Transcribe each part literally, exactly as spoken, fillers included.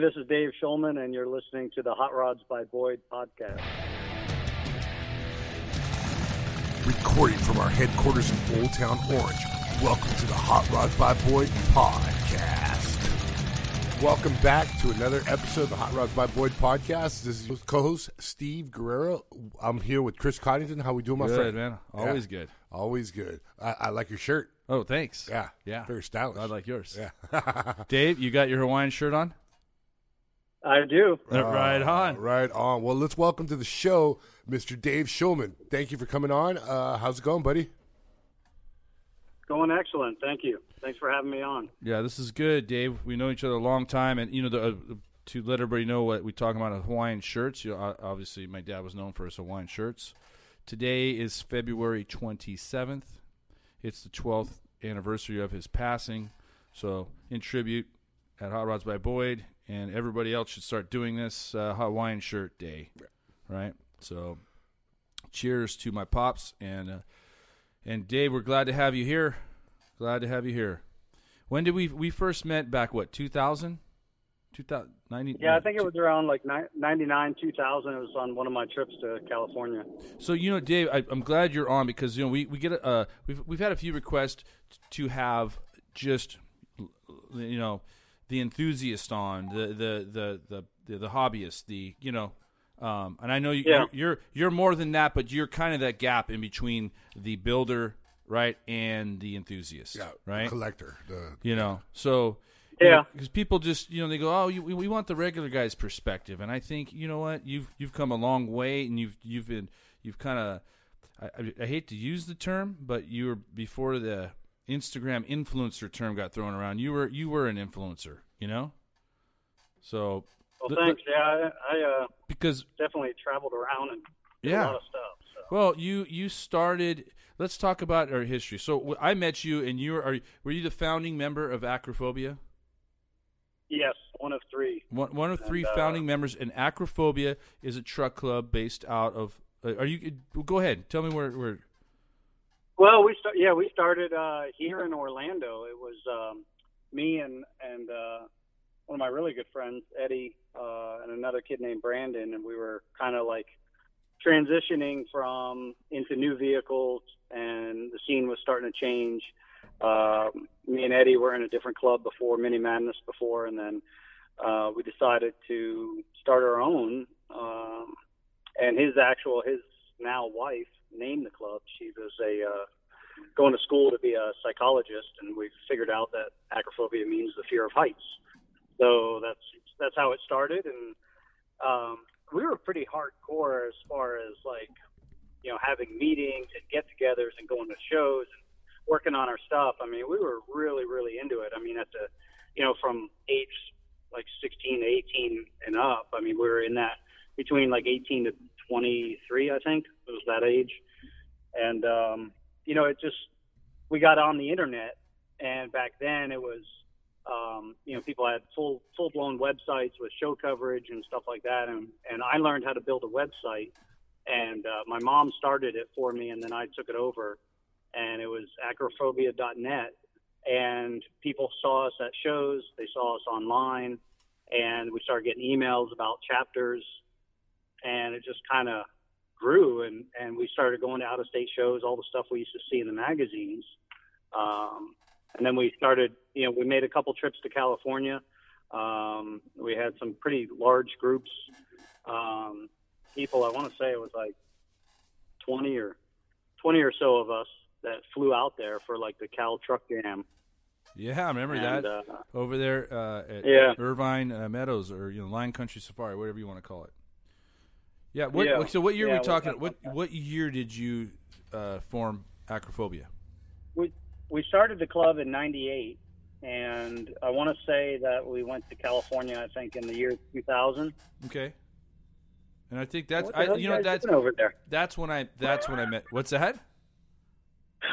this is Dave Shulman, and you're listening to the Hot Rods by Boyd podcast. Recording from our headquarters in Old Town Orange, welcome to the Hot Rods by Boyd podcast. Welcome back to another episode of the Hot Rods by Boyd podcast. This is your co-host, Steve Guerrero. I'm here with Chris Coddington. How we doing, my good, friend? Good, man. Always yeah. good. Always good. I, I like your shirt. Oh, thanks. Yeah. Yeah. Very stylish. I like yours. Yeah. Dave, you got your Hawaiian shirt on? I do. Uh, right on. Right on. Well, let's welcome to the show, Mister Dave Shulman. Thank you for coming on. Uh, how's it going, buddy? Going excellent. Thank you. Thanks for having me on. Yeah, this is good, Dave. We know each other a long time. And, you know, the, uh, to let everybody know what we talk about, Hawaiian shirts. You know, obviously, my dad was known for his Hawaiian shirts. Today is February twenty-seventh. It's the twelfth anniversary of his passing. So in tribute at Hot Rods by Boyd, and everybody else should start doing this uh, Hawaiian shirt day, right? So cheers to my pops. And uh, and Dave, we're glad to have you here. Glad to have you here. When did we we first met back, what, two thousand? two thousand, ninety, yeah, I think it was around like ninety-nine, two thousand. It was on one of my trips to California. So, you know, Dave, I, I'm glad you're on because, you know, we, we get a, uh, we've we've had a few requests to have just, you know, the enthusiast on, the the the the the, the hobbyist, the, you know, um, and I know you, yeah. you're, you're you're more than that, but you're kind of that gap in between the builder, right, and the enthusiast, yeah, right, the collector, the, you know, so. Yeah, because people just, you know, they go, oh, you, we want the regular guy's perspective, and I think, you know what, you've you've come a long way, and you've you've been you've kind of, I, I hate to use the term, but you were before the Instagram influencer term got thrown around. You were you were an influencer, you know. So. Well, thanks. The, yeah, I, I uh, because definitely traveled around and did yeah. a lot of stuff. So. Well, you you started. Let's talk about our history. So I met you, and you were are, were you the founding member of Acrophobia? Yes, one of three. One, one of three and, uh, founding members, and Acrophobia is a truck club based out of. Uh, are you? Well, go ahead, tell me where. where... Well, we start, yeah, we started uh, here in Orlando. It was um, me and and uh, one of my really good friends, Eddie, uh, and another kid named Brandon, and we were kind of like transitioning from into new vehicles, and the scene was starting to change. Uh, me and Eddie were in a different club before, Mini Madness before, and then uh, we decided to start our own. Um, and his actual, his now wife named the club. She was a uh, going to school to be a psychologist, and we figured out that acrophobia means the fear of heights. So that's that's how it started, and um, we were pretty hardcore as far as like, you know, having meetings and get-togethers and going to shows and working on our stuff. I mean, we were really, really into it. I mean, at the, you know, from age like sixteen to eighteen and up, I mean, we were in that between like eighteen to twenty-three, I think it was that age. And, um, you know, it just, we got on the internet, and back then it was, um, you know, people had full, full blown websites with show coverage and stuff like that. And, and I learned how to build a website, and uh, my mom started it for me, and then I took it over. And it was acrophobia dot net, and people saw us at shows, they saw us online, and we started getting emails about chapters, and it just kind of grew, and, and we started going to out-of-state shows, all the stuff we used to see in the magazines. Um, and then we started, you know, we made a couple trips to California. Um, we had some pretty large groups. Um, people, I want to say it was like twenty or twenty or so of us that flew out there for like the Cal Truck Jam. Yeah, I remember and, that uh, over there uh, at yeah. Irvine uh, Meadows, or, you know, Lion Country Safari, whatever you want to call it. Yeah. What, yeah. So what year yeah, are we talking? What what year did you uh, form Acrophobia? We we started the club in ninety-eight, and I want to say that we went to California, I think, in the year two thousand. Okay. And I think that's I, you know that's over there. That's when I that's when I met. What's that?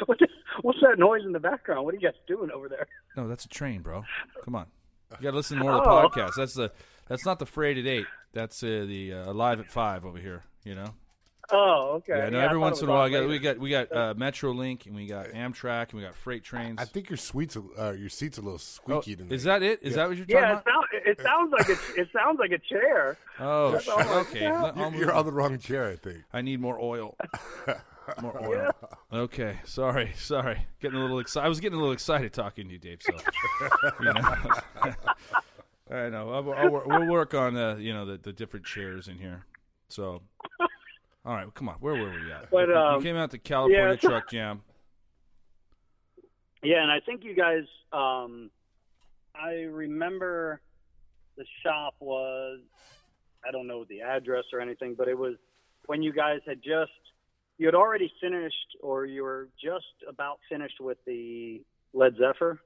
What the, what's that noise in the background? What are you guys doing over there? No, that's a train, bro. Come on, you got to listen more oh. to the podcast. That's the that's not the Freight at eight. That's uh, the uh, Alive at five over here. You know. Oh, okay. Yeah, no, yeah, every once in a while, we got we got uh, Metrolink and we got Amtrak and we got freight trains. I think your suites, uh, your seat's a little squeaky oh, tonight. Is that it? Is yeah. that what you're talking yeah, about? Yeah, it, it sounds like a, it sounds like a chair. Oh, that's okay. Like, yeah. You're on the wrong chair, I think. I need more oil. More oil. Yeah. Okay, sorry, sorry. Getting a little excited. I was getting a little excited talking to you, Dave. So, you know. I know. I'll, I'll, we'll work on uh, you know the, the different chairs in here. So, all right, well, come on. Where were we at? But, um, we came out to California yeah. Truck Jam. Yeah, and I think you guys. Um, I remember the shop was. I don't know the address or anything, but it was when you guys had just. You had already finished, or you were just about finished with the Led Zephyr.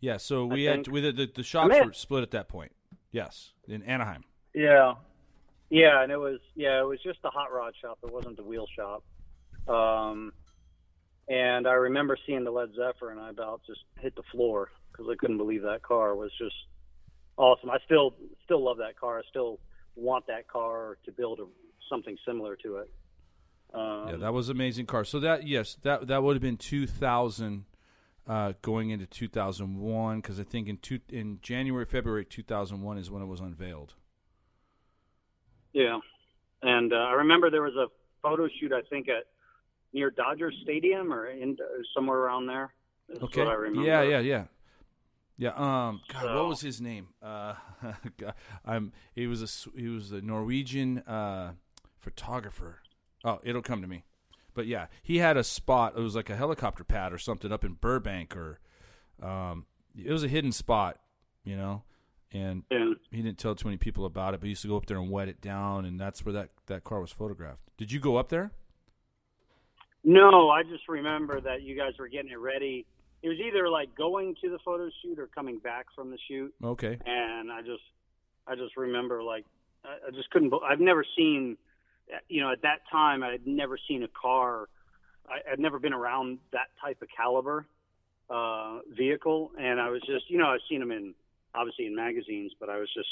Yeah, so we had we the, the, the shops were split at that point. Yes, in Anaheim. Yeah, yeah, and it was yeah, it was just the hot rod shop. It wasn't the wheel shop. Um, and I remember seeing the Led Zephyr, and I about just hit the floor because I couldn't believe that car was just awesome. I still still love that car. I still want that car to build a, something similar to it. Um, yeah, that was an amazing car. So that, yes, that that would have been two thousand uh, going into two thousand one, because I think in two, in January, February two thousand one is when it was unveiled. Yeah, and uh, I remember there was a photo shoot, I think, at near Dodger Stadium or in, uh, somewhere around there. That's okay. What I remember. Yeah, yeah, yeah. Yeah. Um. God, so. What was his name? Uh, God, I'm. He was a he was a Norwegian uh, photographer. Oh, it'll come to me. But, yeah, he had a spot. It was like a helicopter pad or something up in Burbank. or um, It was a hidden spot, you know, and yeah. he didn't tell too many people about it, but he used to go up there and wet it down, and that's where that, that car was photographed. Did you go up there? No, I just remember that you guys were getting it ready. It was either, like, going to the photo shoot or coming back from the shoot. Okay. And I just I just remember, like, I just couldn't – I've never seen – you know, at that time, I had never seen a car. I had never been around that type of caliber uh, vehicle. And I was just, you know, I've seen them in, obviously in magazines, but I was just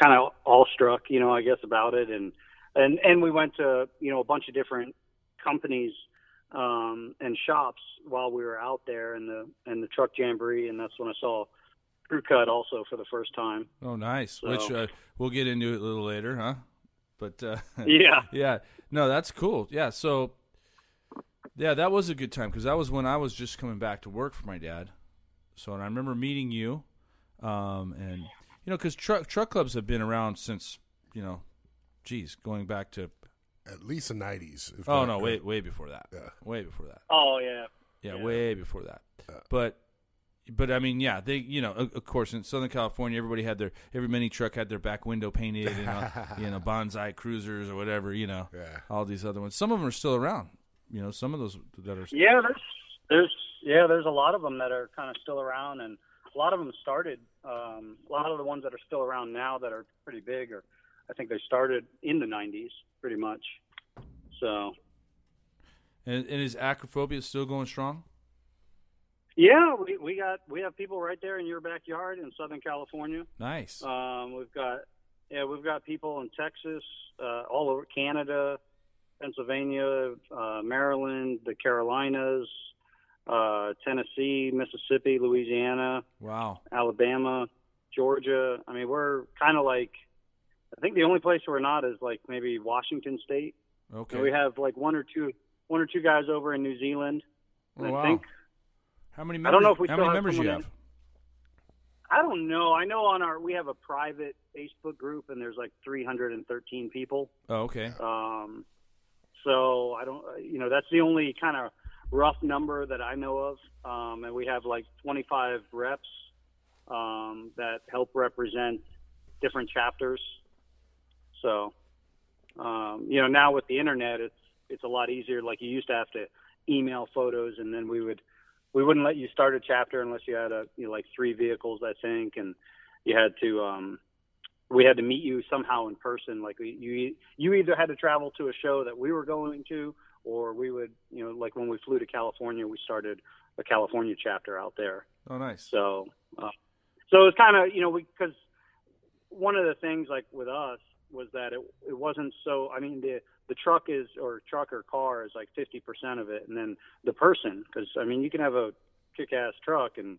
kind of awestruck, you know, I guess about it. And, and, and we went to, you know, a bunch of different companies um, and shops while we were out there in the, in the truck jamboree. And that's when I saw Crew Cut also for the first time. Oh, nice. So, which uh, we'll get into it a little later, huh? But, uh, yeah, yeah, no, that's cool. Yeah. So yeah, that was a good time. Cause that was when I was just coming back to work for my dad. So, and I remember meeting you, um, and you know, cause truck, truck clubs have been around since, you know, geez, going back to at least the nineties. Oh no, way, way before that. Yeah. Way before that. Oh yeah. Yeah. yeah. Way before that. Yeah. But, But, I mean, yeah, they, you know, of course, in Southern California, everybody had their, every mini truck had their back window painted, and, uh, you know, Bonsai Cruisers or whatever, you know, yeah. all these other ones. Some of them are still around, you know, some of those that are. Still yeah, there's, there's, yeah, there's a lot of them that are kind of still around, and a lot of them started, um, a lot of the ones that are still around now that are pretty big, or I think they started in the nineties pretty much, so. And, and is Acrophobia still going strong? Yeah, we, we got we have people right there in your backyard in Southern California. Nice. Um, we've got yeah, we've got people in Texas, uh, all over Canada, Pennsylvania, uh, Maryland, the Carolinas, uh, Tennessee, Mississippi, Louisiana. Wow. Alabama, Georgia. I mean, we're kind of like I think the only place we're not is like maybe Washington State. Okay. So we have like one or two one or two guys over in New Zealand. Oh, wow. I think. How many members, I don't know if we how many members you have? In, I don't know. I know on our we have a private Facebook group, and there's like three hundred thirteen people. Oh, okay. Um, so I don't, you know, that's the only kind of rough number that I know of. Um, and we have like twenty-five reps um, that help represent different chapters. So, um, you know, now with the internet, it's it's a lot easier. Like you used to have to email photos, and then we would. We wouldn't let you start a chapter unless you had a, you know, like three vehicles, I think, and you had to. Um, we had to meet you somehow in person. Like we, you, you either had to travel to a show that we were going to, or we would, you know, like when we flew to California, we started a California chapter out there. Oh, nice. So, uh, so it's kind of, you know, we because one of the things like with us was that it it wasn't so. I mean, the the truck is or truck or car is like fifty percent of it, and then the person. Because I mean, you can have a kick-ass truck and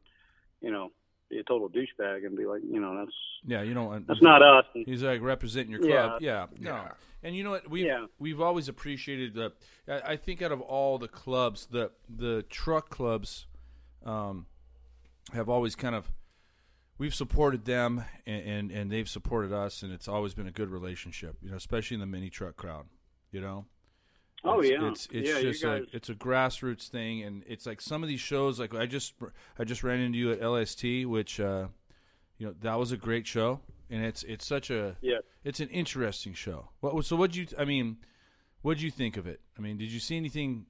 you know be a total douchebag and be like, you know, that's yeah, you know, that's not us. He's like representing your club, yeah, yeah. No. And you know what? We've yeah. we've always appreciated the. I think out of all the clubs, the the truck clubs, um, have always kind of. We've supported them, and, and, and they've supported us, and it's always been a good relationship, you know, especially in the mini truck crowd, you know? Oh, it's, yeah. It's, it's yeah, just guys... a, it's a grassroots thing, and it's like some of these shows, like I just I just ran into you at L S T, which, uh, you know, that was a great show, and it's it's such a yeah. – it's an interesting show. What, so what did you – I mean, what did you think of it? I mean, did you see anything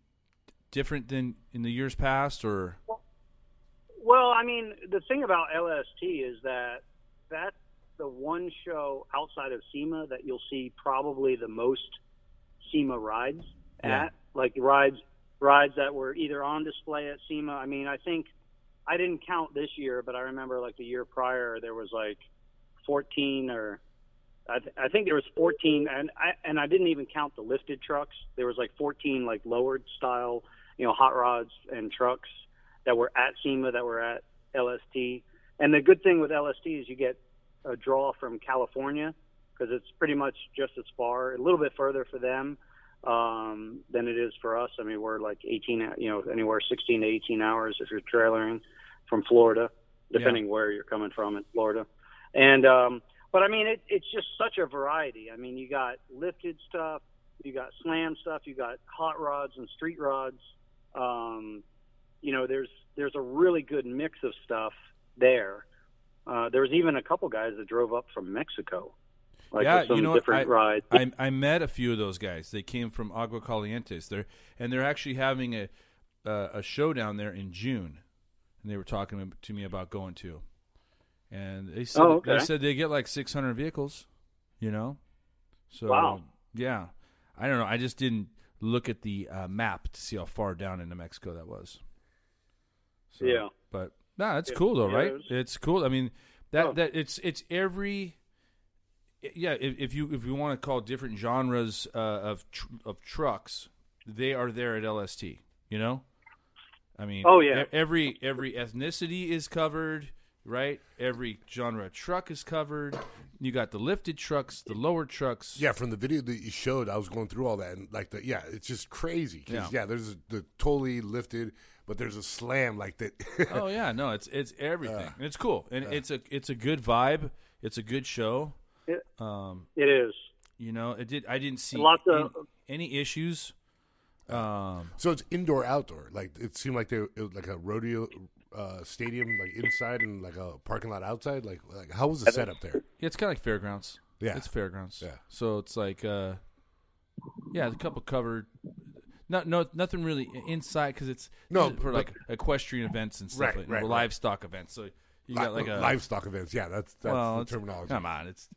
different than in the years past or – Well, I mean, the thing about L S T is that that's the one show outside of SEMA that you'll see probably the most SEMA rides yeah. at, like rides rides that were either on display at SEMA. I mean, I think I didn't count this year, but I remember like the year prior there was like fourteen or I, th- I think there was fourteen, and I and I didn't even count the lifted trucks. There was like fourteen like lowered style, you know, hot rods and trucks that were at SEMA, that were at L S T. And the good thing with L S T is you get a draw from California because it's pretty much just as far, a little bit further for them um, than it is for us. I mean, we're like eighteen, you know, anywhere sixteen to eighteen hours if you're trailering from Florida, depending yeah. where you're coming from in Florida. And um, but, I mean, it, it's just such a variety. I mean, you got lifted stuff, you got slam stuff, you got hot rods and street rods, um you know, there's there's a really good mix of stuff there. Uh, there was even a couple guys that drove up from Mexico. Like yeah, some you know, different I, rides. I, I met a few of those guys. They came from Agua Calientes. They're, and they're actually having a uh, a show down there in June, and they were talking to me about going to. And they said, oh, okay. they, said they get like six hundred vehicles, you know. So, wow. Yeah. I don't know. I just didn't look at the uh, map to see how far down into Mexico that was. So, yeah, but no, nah, it's yeah. cool though, right? Yeah, it was... It's cool. I mean, that oh. that it's it's every yeah. If, if you if you want to call different genres uh, of tr- of trucks, they are there at L S T. You know, I mean, oh yeah, every every ethnicity is covered, right? Every genre of truck is covered. You got the lifted trucks, the lower trucks. Yeah, from the video that you showed, I was going through all that and like the yeah, it's just crazy. Yeah. yeah, there's the totally lifted. But there's a slam like that. oh yeah, no, it's it's everything. Uh, it's cool, and uh, it's a it's a good vibe. It's a good show. It, um, it is. You know, it did. I didn't see lots any, of, any issues. Um, so it's indoor outdoor. Like it seemed like they it was like a rodeo uh, stadium, like inside and like a parking lot outside. Like like how was the setup there? Yeah, it's kind of like fairgrounds. Yeah, it's fairgrounds. Yeah, so it's like uh, yeah, a couple covered. No, no, nothing really inside because it's no for like equestrian events and stuff, right, like right, right. livestock events. So you Li- got like a livestock events. Yeah, that's that's well, the terminology. Come on, it's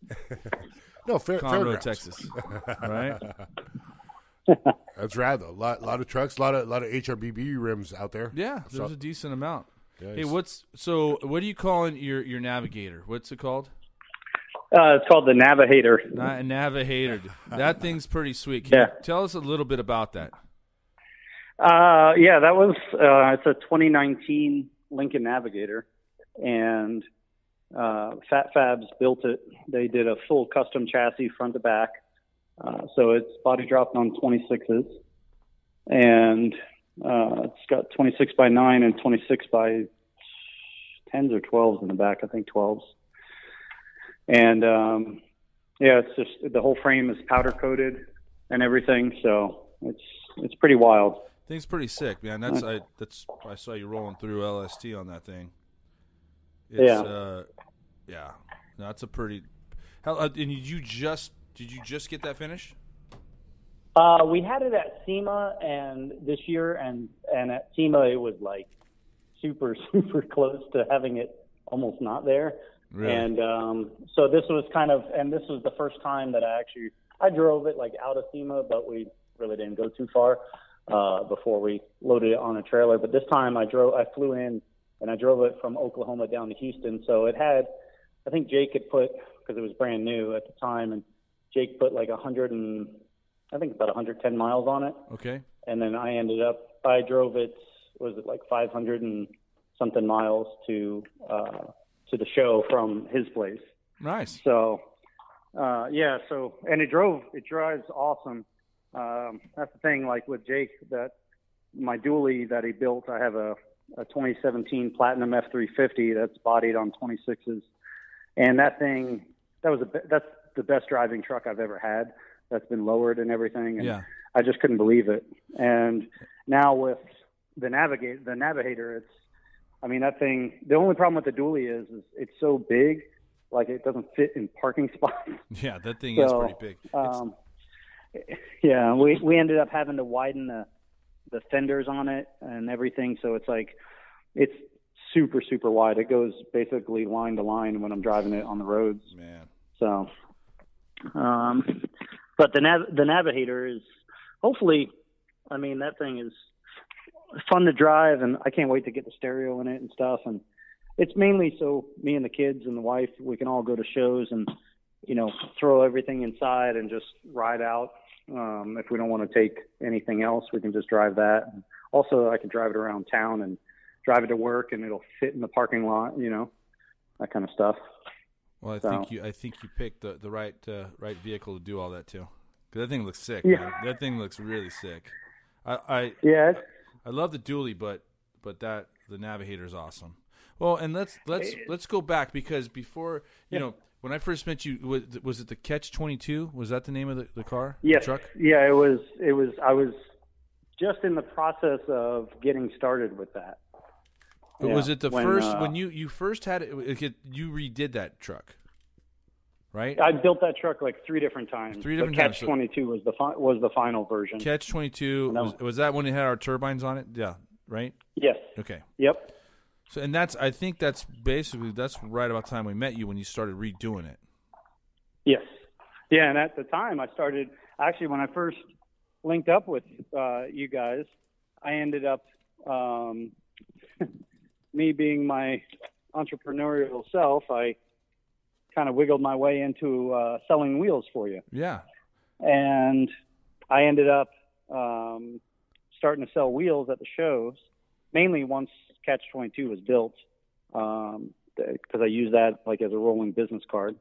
no fair, Conroe, Texas, right? That's rad though. A lot, lot of trucks, a lot of lot of H R B B rims out there. Yeah, there's so, a decent amount. Nice. Hey, what's so? What are you calling your your navigator? What's it called? Uh, it's called the Navigator. Not Navigator. That thing's pretty sweet. Can yeah. you tell us a little bit about that? Uh, yeah, that was, uh, it's a twenty nineteen Lincoln Navigator, and uh, Fat Fabs built it. They did a full custom chassis front to back. Uh, so it's body dropped on twenty-sixes, and uh, it's got twenty-six by nine and twenty-six by tens or twelves in the back, I think twelves. And um, yeah, it's just the whole frame is powder coated and everything. So it's it's pretty wild. Thing's pretty sick, man. That's I that's I saw you rolling through L S T on that thing. It's, yeah, uh, yeah. No, that's a pretty. How uh, and did you just did you just get that finished? Uh, we had it at SEMA and this year, and and at SEMA it was like super super close to having it almost not there. Really? And um, so this was kind of, and this was the first time that I actually I drove it like out of SEMA, but we really didn't go too far. Uh, before we loaded it on a trailer, but this time I drove, I flew in and I drove it from Oklahoma down to Houston. So it had, I think Jake had put, because it was brand new at the time, and Jake put like a hundred and I think about one hundred ten miles on it. Okay. And then I ended up, I drove it, was it like five hundred and something miles to, uh, to the show from his place. Nice. So, uh, yeah. So, and it drove, it drives awesome. Um, that's the thing, like with Jake, that my dually that he built, I have a, a twenty seventeen Platinum F three fifty that's bodied on twenty-sixes. And that thing, that was a, that's the best driving truck I've ever had. That's been lowered and everything. And yeah. I just couldn't believe it. And now with the navigate, the Navigator, it's, I mean, that thing, the only problem with the dually is, is it's so big, like it doesn't fit in parking spots. Yeah. That thing so, is pretty big. It's... Um, yeah. We, we ended up having to widen the, the fenders on it and everything. So it's like, it's super, super wide. It goes basically line to line when I'm driving it on the roads. Man. So, um, But the nav- the Navigator is hopefully, I mean, that thing is fun to drive, and I can't wait to get the stereo in it and stuff. And it's mainly so me and the kids and the wife, we can all go to shows and, you know, throw everything inside and just ride out. Um, if we don't want to take anything else, we can just drive that. Also, I can drive it around town and drive it to work, and it'll fit in the parking lot, you know, that kind of stuff. Well, I think so. you I think you picked the, the right uh, right vehicle to do all that too, because that thing looks sick. Yeah. Man. That thing looks really sick. I, I yeah, I, I love the dually, but but that the Navigator is awesome. Well, and let's let's let's go back, because before you yeah. know, when I first met you, was, was it the Catch twenty-two? Was that the name of the, the car? Yes. The truck? Yeah, it was. It was. I was just in the process of getting started with that. Yeah, was it the when, first uh, when you, you first had it, it? You redid that truck, right? I built that truck like three different times. Three different Catch times. Catch twenty-two was the fi- was the final version. Catch twenty-two was, was that when it had our turbines on it? Yeah, right. Yes. Okay. Yep. So and that's I think that's basically that's right about the time we met you, when you started redoing it. Yes. Yeah, and at the time I started actually when I first linked up with uh, you guys, I ended up. Um, Me being my entrepreneurial self, I kind of wiggled my way into uh, selling wheels for you. Yeah. And I ended up um, starting to sell wheels at the shows, mainly once Catch twenty-two was built, because um, I used that like as a rolling business card.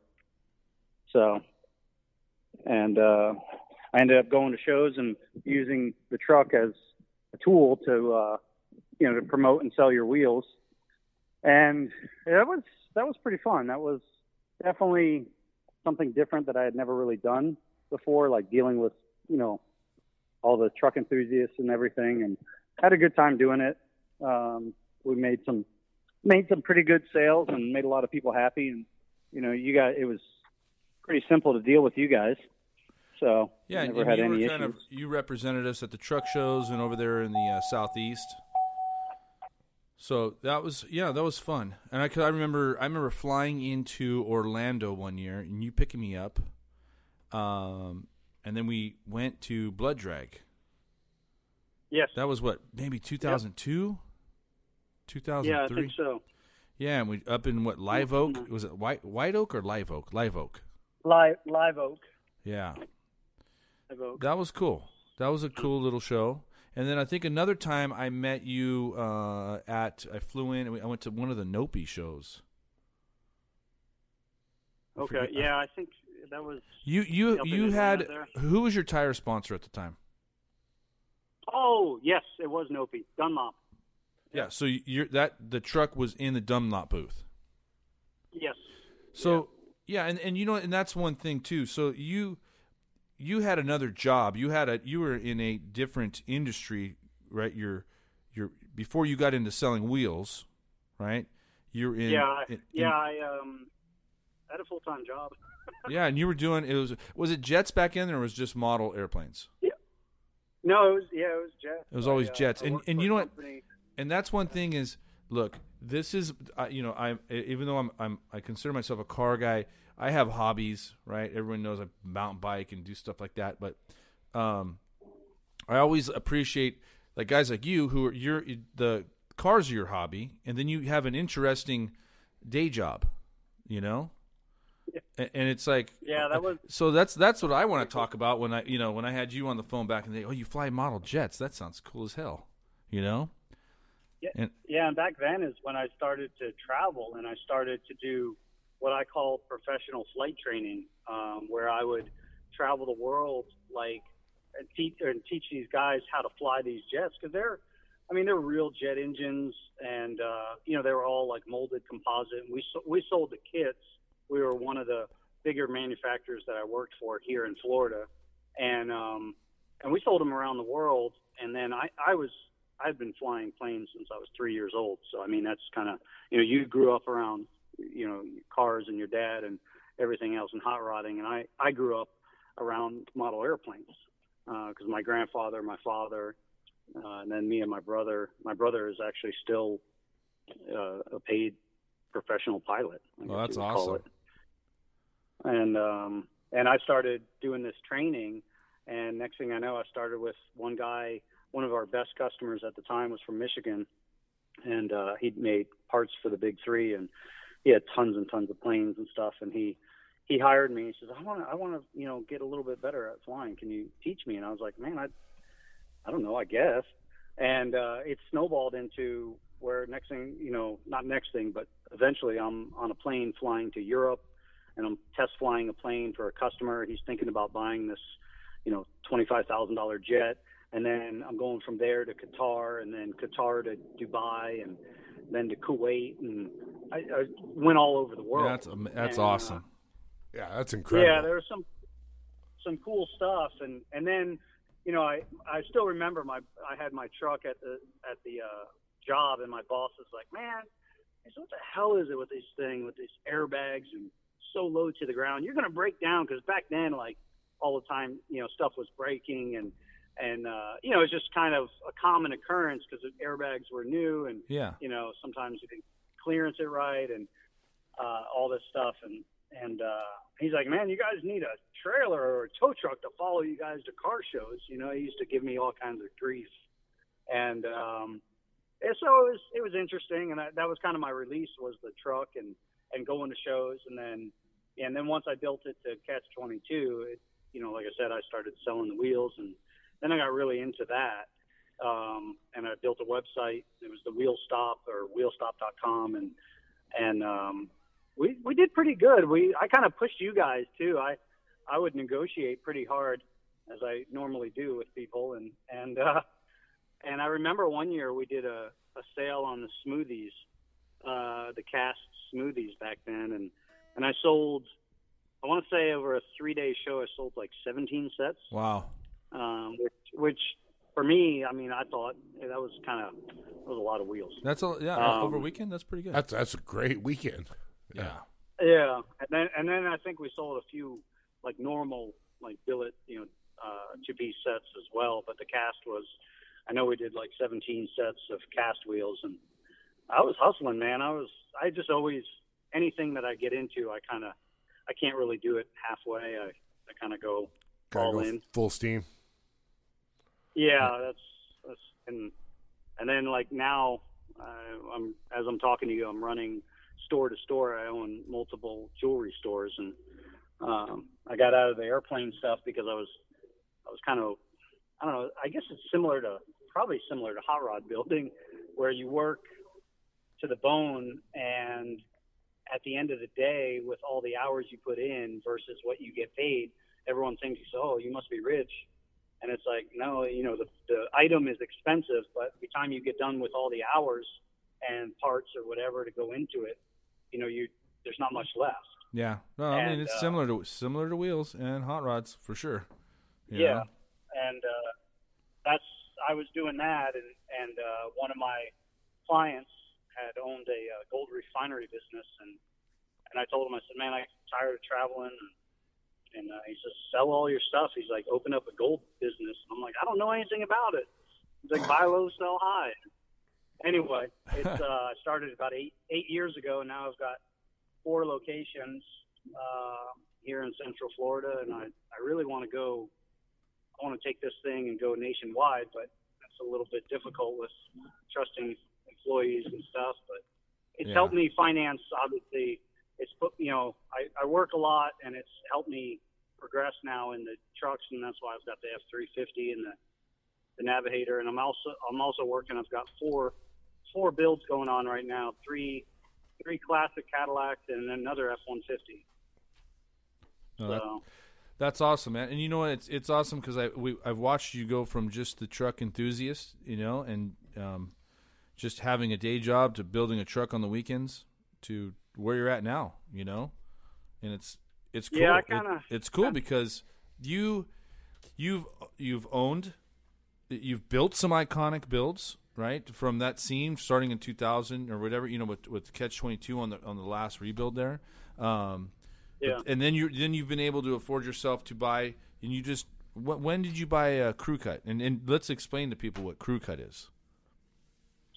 So, and uh, I ended up going to shows and using the truck as a tool to, uh, you know, to promote and sell your wheels. And that was that was pretty fun. That was definitely something different that I had never really done before, like dealing with, you know, all the truck enthusiasts and everything, and had a good time doing it. Um, we made some made some pretty good sales and made a lot of people happy. And, you know, you guys, it was pretty simple to deal with you guys. So yeah, never and had you any were kind issues. Of, you represented us at the truck shows and over there in the uh, Southeast. So that was, yeah, that was fun. And I, cause I remember, I remember flying into Orlando one year and you picking me up. Um, and then we went to Blood Drag. Yes. That was what, maybe two thousand two, two thousand three. Yeah, I think so. Yeah. And we up in what, Live Oak, mm-hmm. was it White, White Oak or Live Oak? Live Oak. Live, Live Oak. Yeah. Live Oak. That was cool. That was a cool little show. And then I think another time I met you uh, at, I flew in, and I went to one of the Nopi shows. I okay, forget, yeah, uh, I think that was... You you you had, who was your tire sponsor at the time? Oh, yes, it was Nopi, Dunlop. Yeah, so you're, that the truck was in the Dunlop booth. Yes. So, yeah, yeah and, and you know, and that's one thing too, so you... You had another job. You had a you were in a different industry, right? You're you're before you got into selling wheels, right? You're in yeah in, yeah. In, I um had a full time job. Yeah, and you were doing it was was it jets back in there, or was it just model airplanes? Yeah, no, it was yeah it was jets. It was always I, jets, uh, and and you know what? And that's one thing is look, this is uh, you know I even though I'm I'm I consider myself a car guy. I have hobbies, right? Everyone knows I mountain bike and do stuff like that. But um, I always appreciate like guys like you who are your the cars are your hobby, and then you have an interesting day job, you know. Yeah. And it's like, yeah, that was. So that's that's what I want to talk about when I, you know, when I had you on the phone back in the day. Oh, you fly model jets? That sounds cool as hell, you know. Yeah, and, yeah, and back then is when I started to travel and I started to do what I call professional flight training, um, where I would travel the world, like, and teach and teach these guys how to fly these jets, because they're, I mean, they're real jet engines, and uh, you know, they were all like molded composite. And we we sold the kits. We were one of the bigger manufacturers that I worked for here in Florida, and um, and we sold them around the world. And then I, I was I've been flying planes since I was three years old. So I mean, that's kind of, you know, you grew up around, you know, cars and your dad and everything else and hot rodding, and I I grew up around model airplanes because uh, my grandfather, my father, uh, and then me and my brother. My brother is actually still uh, a paid professional pilot. Well, that's awesome. And um, and I started doing this training, and next thing I know, I started with one guy. One of our best customers at the time was from Michigan, and uh, he'd made parts for the Big Three, and he had tons and tons of planes and stuff. And he he hired me. He says, "I want to, I want to, you know, get a little bit better at flying. Can you teach me?" And I was like, "Man, I, I don't know. I guess." And uh, it snowballed into where next thing, you know, not next thing, but eventually I'm on a plane flying to Europe. And I'm test flying a plane for a customer. He's thinking about buying this, you know, twenty-five thousand dollars jet. And then I'm going from there to Qatar, and then Qatar to Dubai, and then to Kuwait. And I, I went all over the world. That's that's and, awesome. Uh, yeah, that's incredible. Yeah, there was some some cool stuff. And, and then, you know, I, I still remember my I had my truck at the at the uh, job, and my boss was like, "Man, what the hell is it with this thing with these airbags and so low to the ground? You're going to break down." Because back then, like, all the time, you know, stuff was breaking, and and uh you know, it's just kind of a common occurrence because airbags were new, and yeah, you know, sometimes you didn't clearance it right, and uh all this stuff. And and uh he's like, "Man, you guys need a trailer or a tow truck to follow you guys to car shows." You know, he used to give me all kinds of grief. And um and so it was it was interesting, and I, that was kind of my release, was the truck and and going to shows. And then and then once I built it to Catch twenty-two, it, you know, like I said, I started selling the wheels, and then I got really into that. Um, and I built a website. It was the Wheel Stop, or wheel stop dot com, and and um, we we did pretty good. We I kind of pushed you guys too. I I would negotiate pretty hard, as I normally do with people, and and uh, and I remember one year we did a, a sale on the smoothies, uh, the cast smoothies back then, and and I sold, I want to say over a three-day show, I sold like seventeen sets. Wow. Um, which, which for me, I mean, I thought that was kind of was a lot of wheels. That's a, yeah, um, over a weekend. That's pretty good. That's that's a great weekend. Yeah. Yeah, and then and then I think we sold a few like normal like billet, you know, uh, two-piece sets as well, but the cast was. I know we did like seventeen sets of cast wheels, and I was hustling, man. I was, I just always, anything that I get into, I kind of, I can't really do it halfway. I, I kind of go Gotta all go in. Full steam. Yeah. That's, that's and, and then like now uh, I'm, as I'm talking to you, I'm running store to store. I own multiple jewelry stores, and um, I got out of the airplane stuff because I was, I was kind of, I don't know, I guess it's similar to, probably similar to hot rod building, where you work to the bone, and at the end of the day, with all the hours you put in versus what you get paid, everyone thinks, "Oh, you must be rich." And it's like, no, you know, the, the item is expensive, but by the time you get done with all the hours and parts or whatever to go into it, you know, you there's not much left. Yeah. No, I and, mean, it's uh, similar to similar to wheels and hot rods for sure. You yeah. Know? And uh, that's I was doing that, and and uh, one of my clients had owned a uh, gold refinery business, and and I told him, I said, "Man, I'm tired of traveling," and uh, he says, "Sell all your stuff." He's like, "Open up a gold business." And I'm like, "I don't know anything about it." He's like, "Buy low, sell high." Anyway, it uh, started about eight eight years ago, and now I've got four locations uh, here in Central Florida, and I I really want to go. I want to take this thing and go nationwide, but that's a little bit difficult with trusting employees and stuff. But it's yeah. helped me finance, obviously, it's put, you know, I, I work a lot, and it's helped me progress now in the trucks, and that's why I've got the F three fifty and the, the Navigator, and I'm also I'm also working. I've got four four builds going on right now, three three classic Cadillacs and another F one fifty. So. That, that's awesome, man. And you know what? It's it's awesome because I we I've watched you go from just the truck enthusiast, you know, and um, just having a day job to building a truck on the weekends to where you're at now, you know, and it's it's cool. Yeah, I kinda, it, it's cool because you you've you've owned. You've built some iconic builds, right? From that scene, starting in two thousand or whatever, you know, with with Catch twenty-two on the on the last rebuild there, um, yeah. But, and then you then you've been able to afford yourself to buy, and you just wh- when did you buy a Crew Cut? And and let's explain to people what Crew Cut is.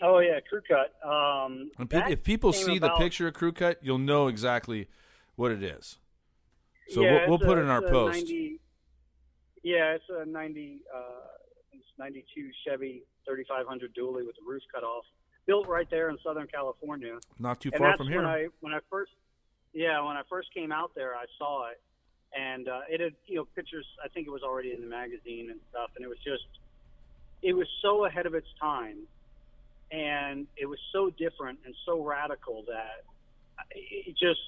Oh yeah, Crew Cut. Um, pe- if people see about... the picture of Crew Cut, you'll know exactly what it is. So yeah, we'll, we'll put a, it in our post. ninety Yeah, it's a ninety. Uh... ninety-two Chevy thirty-five hundred dually with the roof cut off, built right there in Southern California. Not too far from here. When I, when I first, yeah, when I first came out there, I saw it, and uh, it had, you know, pictures. I think it was already in the magazine and stuff, and it was just, it was so ahead of its time, and it was so different and so radical that it just,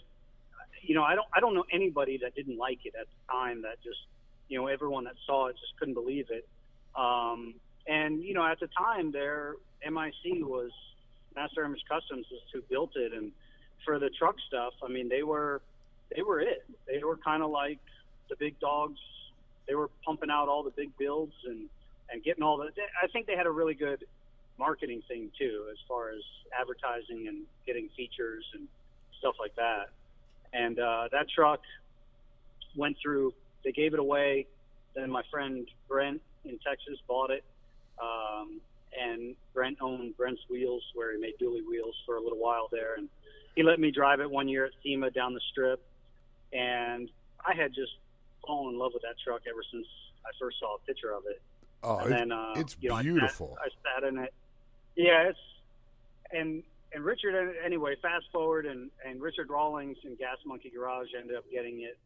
you know, I don't, I don't know anybody that didn't like it at the time. That just, you know, everyone that saw it just couldn't believe it. Um, and, you know, at the time there, M I C was, Master Image Customs was who built it. And for the truck stuff, I mean, they were, they were it. They were kind of like the big dogs. They were pumping out all the big builds and, and getting all the, I think they had a really good marketing thing too, as far as advertising and getting features and stuff like that. And, uh, that truck went through, they gave it away. Then my friend Brent in Texas bought it, um, and Brent owned Brent's Wheels, where he made dually wheels for a little while there, and he let me drive it one year at SEMA down the strip, and I had just fallen in love with that truck ever since I first saw a picture of it. Oh, and it, then, uh, it's you know, beautiful. I sat, I sat in it. Yeah, it's, and and Richard, anyway, fast forward, and, and Richard Rawlings and Gas Monkey Garage ended up getting it.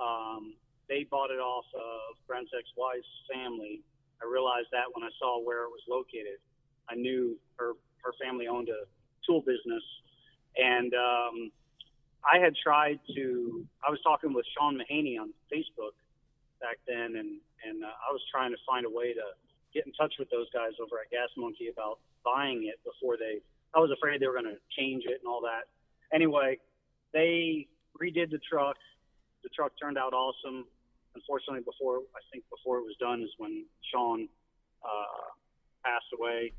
Um, They bought it off of Brent's ex-wife's family. I realized that when I saw where it was located. I knew her her family owned a tool business. And um, I had tried to – I was talking with Sean Mahaney on Facebook back then, and, and uh, I was trying to find a way to get in touch with those guys over at Gas Monkey about buying it before they – I was afraid they were going to change it and all that. Anyway, they redid the truck. The truck turned out awesome. Unfortunately, before I think before it was done is when Sean uh, passed away,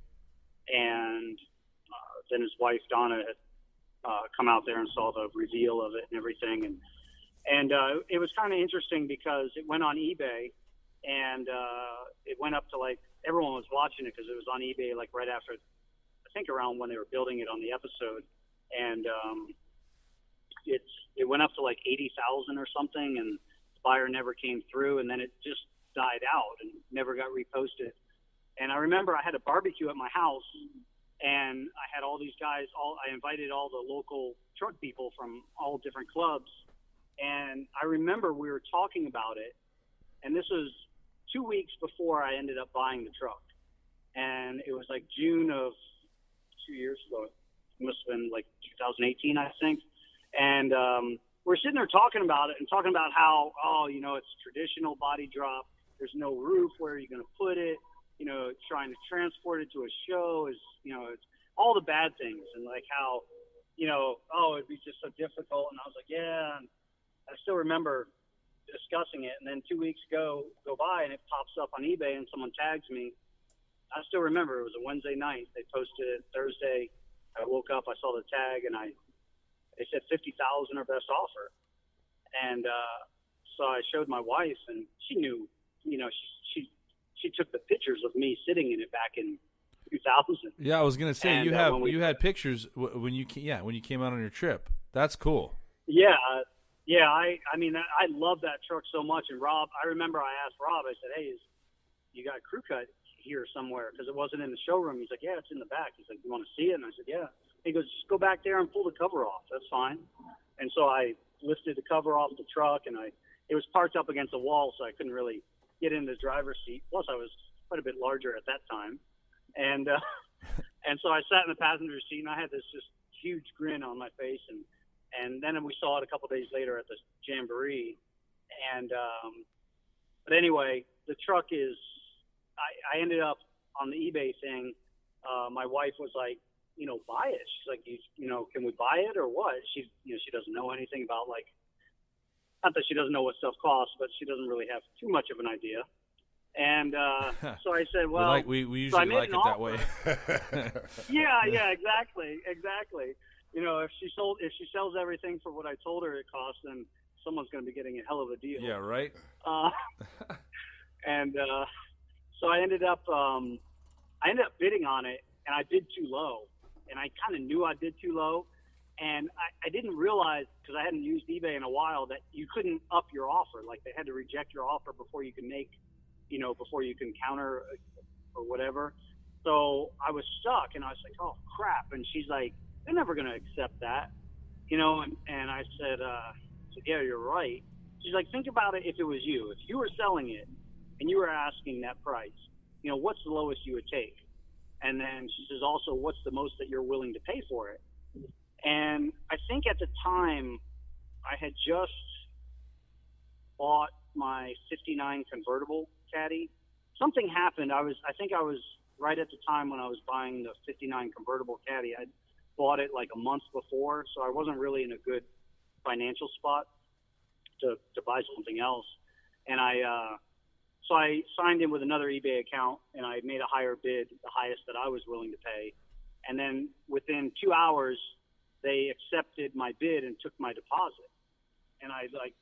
and uh, then his wife Donna had uh, come out there and saw the reveal of it and everything, and and uh, it was kind of interesting because it went on eBay, and uh, it went up to like everyone was watching it because it was on eBay like right after, I think around when they were building it on the episode, and um, it's it went up to like eighty thousand or something, and buyer never came through, and then it just died out and never got reposted. And I remember I had a barbecue at my house, and I had all these guys, all I invited all the local truck people from all different clubs, and I remember we were talking about it, and this was two weeks before I ended up buying the truck, and it was like June of two years ago. It must have been like two thousand eighteen, I think. And um we're sitting there talking about it and talking about how, oh, you know, it's traditional body drop. There's no roof. Where are you going to put it? You know, trying to transport it to a show is, you know, it's all the bad things. And like how, you know, oh, it'd be just so difficult. And I was like, yeah. And I still remember discussing it. And then two weeks go go by and it pops up on eBay and someone tags me. I still remember it was a Wednesday night. They posted it Thursday. I woke up, I saw the tag, and I, they said fifty thousand dollars our best offer. And uh, so I showed my wife, and she knew, you know, she, she she took the pictures of me sitting in it back in two thousand. Yeah, I was going to say, and, you uh, have we, you had pictures when you yeah when you came out on your trip. That's cool. Yeah. Yeah, I, I mean, I love that truck so much. And Rob, I remember I asked Rob, I said, hey, is, you got a Crew Cut here somewhere? Because it wasn't in the showroom. He's like, yeah, it's in the back. He's like, you want to see it? And I said, yeah. He goes, just go back there and pull the cover off. That's fine. And so I lifted the cover off the truck, and I it was parked up against the wall, so I couldn't really get in the driver's seat. Plus, I was quite a bit larger at that time. And uh, and so I sat in the passenger seat, and I had this just huge grin on my face. And, and then we saw it a couple days later at the Jamboree. And um, but anyway, the truck is – I ended up on the eBay thing. Uh, my wife was like, you know, buy it. She's like, you, you know, can we buy it or what? She, you know, she doesn't know anything about, like, not that she doesn't know what stuff costs, but she doesn't really have too much of an idea. And uh, so I said, well, we, like, we, we usually so like it that way. yeah, yeah, exactly, exactly. You know, if she sold, if she sells everything for what I told her it costs, then someone's going to be getting a hell of a deal. Yeah, right. Uh, and uh, so I ended up, um, I ended up bidding on it, and I bid too low. And I kind of knew I did too low, and I, I didn't realize, because I hadn't used eBay in a while, that you couldn't up your offer. Like, they had to reject your offer before you can make, you know, before you can counter or whatever. So I was stuck, and I was like, oh, crap. And she's like, they're never going to accept that, you know. And, and I said, uh, yeah, you're right. She's like, think about it if it was you. If you were selling it and you were asking that price, you know, what's the lowest you would take? And then she says, also, what's the most that you're willing to pay for it? And I think at the time, I had just bought my fifty-nine convertible caddy. Something happened. I was, I think I was right at the time when I was buying the fifty-nine convertible caddy. I bought it like a month before, so I wasn't really in a good financial spot to, to buy something else. And I, uh, so I signed in with another eBay account, and I made a higher bid, the highest that I was willing to pay. And then within two hours, they accepted my bid and took my deposit. And I like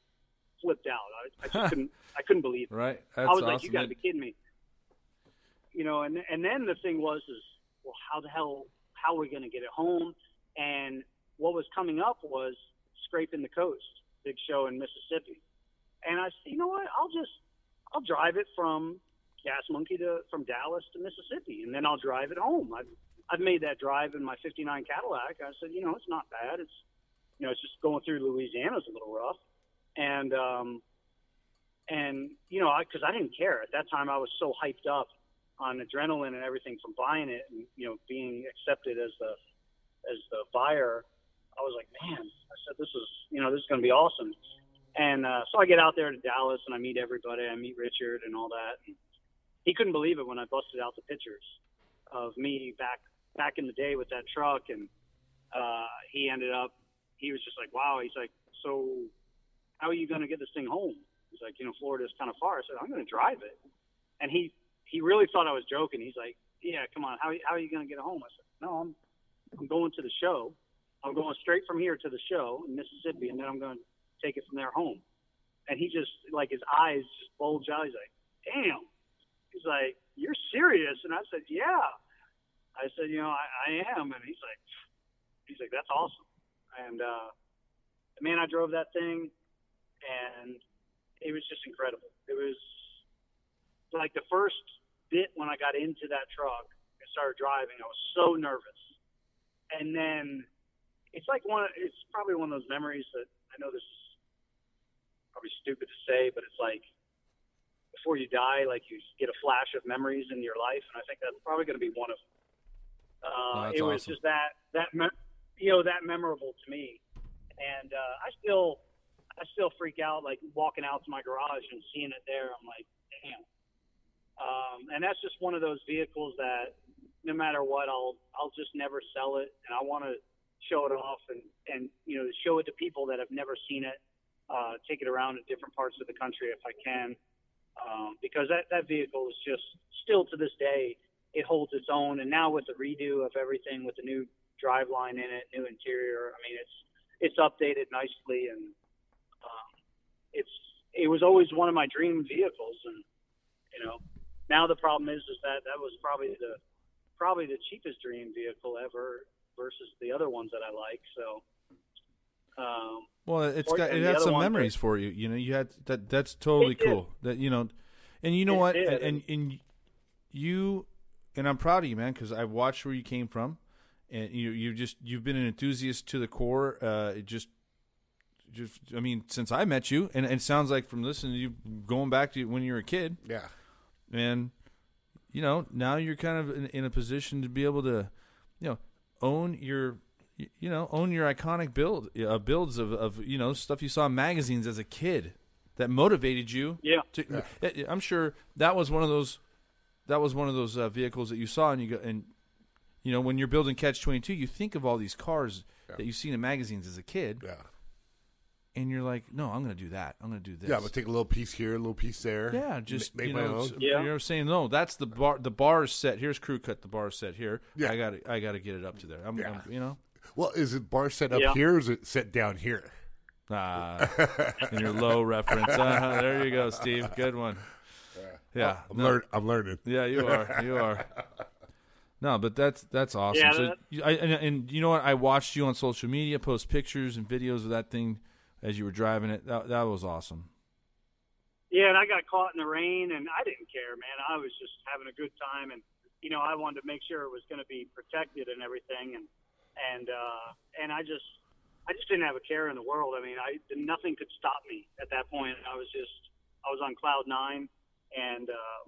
flipped out. I, I just couldn't, I couldn't believe it. Right. That's I was awesome. Like, you got to be kidding me. You know, and and then the thing was is, well, how the hell, how are we going to get it home? And what was coming up was Scraping the Coast, big show in Mississippi. And I said, you know what, I'll just, I'll drive it from Gas Monkey to, from Dallas to Mississippi, and then I'll drive it home. I've, I've made that drive in my fifty-nine Cadillac. I said, you know, it's not bad. It's, you know, it's just going through Louisiana's a little rough. And, um, and, you know, I, cause I didn't care at that time. I was so hyped up on adrenaline and everything from buying it and, you know, being accepted as the, as the buyer. I was like, man, I said, this is, you know, this is going to be awesome. And uh, so I get out there to Dallas, and I meet everybody. I meet Richard and all that. And he couldn't believe it when I busted out the pictures of me back back in the day with that truck. And uh, he ended up, he was just like, wow. He's like, so how are you going to get this thing home? He's like, you know, Florida's kind of far. I said, I'm going to drive it. And he, he really thought I was joking. He's like, yeah, come on. How, how are you going to get it home? I said, no, I'm, I'm going to the show. I'm going straight from here to the show in Mississippi, and then I'm going to take it from there home. And he just, like, his eyes just bulge out. He's like, damn. He's like, you're serious? And I said, yeah. I said, you know, I, I am. And he's like, he's like, that's awesome. And, uh, man, I drove that thing, and it was just incredible. It was, like, the first bit when I got into that truck and started driving, I was so nervous. And then – It's like one. It's probably one of those memories that I know this is probably stupid to say, but it's like before you die, like you get a flash of memories in your life, and I think that's probably going to be one of them. Uh, oh, it was awesome. Just that that me- you know that memorable to me, and uh, I still I still freak out like walking out to my garage and seeing it there. I'm like, damn. Um, and that's just one of those vehicles that no matter what, I'll I'll just never sell it, and I want to show it off and, and, you know, show it to people that have never seen it, uh, take it around in different parts of the country if I can, um, because that, that vehicle is just still to this day, it holds its own. And now with the redo of everything, with the new driveline in it, new interior, I mean, it's, it's updated nicely. And, um, it's, it was always one of my dream vehicles. And, you know, now the problem is, is that that was probably the, probably the cheapest dream vehicle ever, versus the other ones that I like. So, um, well, it's or, got it had some memories that, for you. You know, you had that. That's totally cool. That you know, and you know it what, did. and and you, and I'm proud of you, man, because I watched where you came from, and you you just you've been an enthusiast to the core. Uh, just just, I mean, since I met you, and, and it sounds like from listening to you, going back to when you were a kid. Yeah. And, you know, now you're kind of in, in a position to be able to, you know, own your, you know, own your iconic build, uh, builds of, of, you know, stuff you saw in magazines as a kid that motivated you. Yeah. To, yeah. I'm sure that was one of those, that was one of those uh, vehicles that you saw and you go, and, you know, when you're building Catch twenty-two, you think of all these cars yeah. that you've seen in magazines as a kid. Yeah. And you're like, no, I'm going to do that. I'm going to do this. Yeah, I'm going to take a little piece here, a little piece there. Yeah, just, make you know, my own. Yeah. You're saying, no, that's the bar, the bar is set. Here's crew cut, the bar is set here. Yeah. I got to I got to get it up to there. I'm, yeah. I'm, you know? Well, is it bar set up yeah. here or is it set down here? Ah, in your low reference. Uh-huh. There you go, Steve. Good one. Yeah. Oh, I'm, no. learn- I'm learning. Yeah, you are. You are. No, but that's that's awesome. Yeah, so that... I, and, and you know what? I watched you on social media post pictures and videos of that thing as you were driving it. That, that was awesome. Yeah, and I got caught in the rain, and I didn't care, man. I was just having a good time, and, you know, I wanted to make sure it was going to be protected and everything, and and uh, and I just I just didn't have a care in the world. I mean, I nothing could stop me at that point. I was just I was on cloud nine, and uh,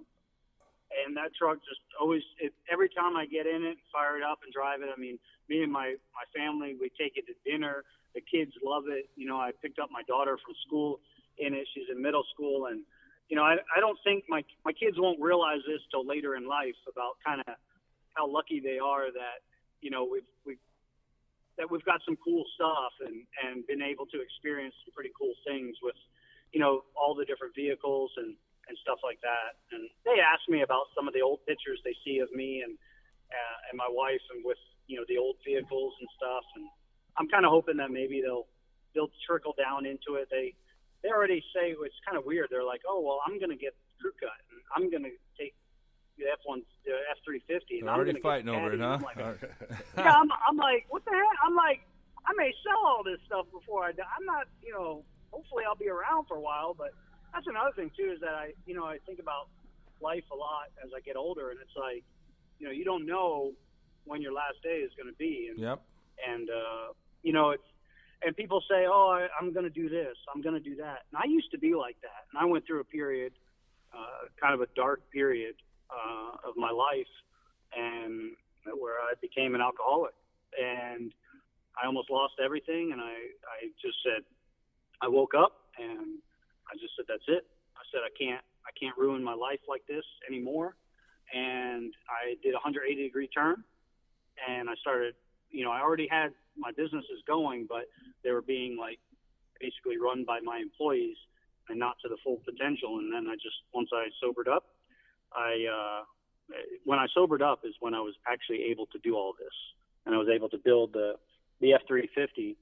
and that truck just always, it, every time I get in it, fire it up and drive it, I mean, me and my, my family, we take it to dinner. The kids love it. You know, I picked up my daughter from school in it. She's in middle school. And, you know, I, I don't think my my kids won't realize this till later in life about kind of how lucky they are that, you know, we've, we've, that we've got some cool stuff and, and been able to experience some pretty cool things with, you know, all the different vehicles and, and stuff like that. And they asked me about some of the old pictures they see of me and uh, and my wife and with, you know, the old vehicles and stuff. And I'm kind of hoping that maybe they'll they'll trickle down into it. They they already say, well, it's kind of weird. They're like, oh, well, I'm going to get crew cut. And I'm going to take the F one, the F three fifty. And they're already I'm fighting over it, huh? I'm like, yeah, I'm, I'm like, what the heck? I'm like, I may sell all this stuff before I die. I'm not, you know, hopefully I'll be around for a while, but that's another thing, too, is that I, you know, I think about life a lot as I get older, and it's like, you know, you don't know when your last day is going to be. And, yep. And, uh, you know, it's, and people say, oh, I, I'm going to do this, I'm going to do that. And I used to be like that. And I went through a period, uh, kind of a dark period uh, of my life, and where I became an alcoholic. And I almost lost everything. And I, I just said, I woke up and I just said, that's it. I said, I can't, I can't ruin my life like this anymore. And I did a one hundred eighty degree turn, and I started, you know, I already had my businesses going, but they were being like basically run by my employees and not to the full potential. And then I just, once I sobered up, I, uh, when I sobered up is when I was actually able to do all this, and I was able to build the, the F three fifty.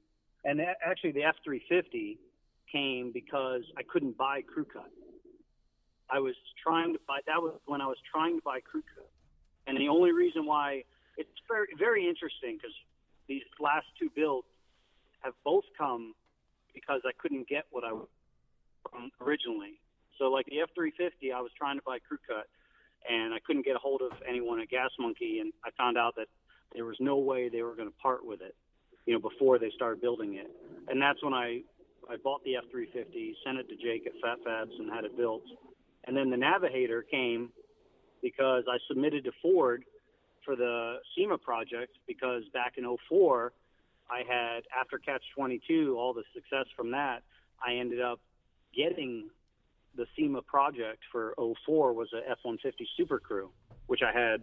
And actually the F three fifty came because I couldn't buy crew cut. I was trying to buy, that was when I was trying to buy crew cut. And the only reason why, it's very, very interesting, because these last two builds have both come because I couldn't get what I was from originally. So like the F three fifty, I was trying to buy crew cut, and I couldn't get a hold of anyone at Gas Monkey, and I found out that there was no way they were going to part with it, you know, before they started building it. And that's when I, I bought the F three fifty, sent it to Jake at Fat Fabs, and had it built. And then the Navigator came because I submitted to Ford for the SEMA project, because back in oh four, I had, after Catch twenty-two, all the success from that, I ended up getting the SEMA project for oh four, was a F one fifty Super Crew, which I had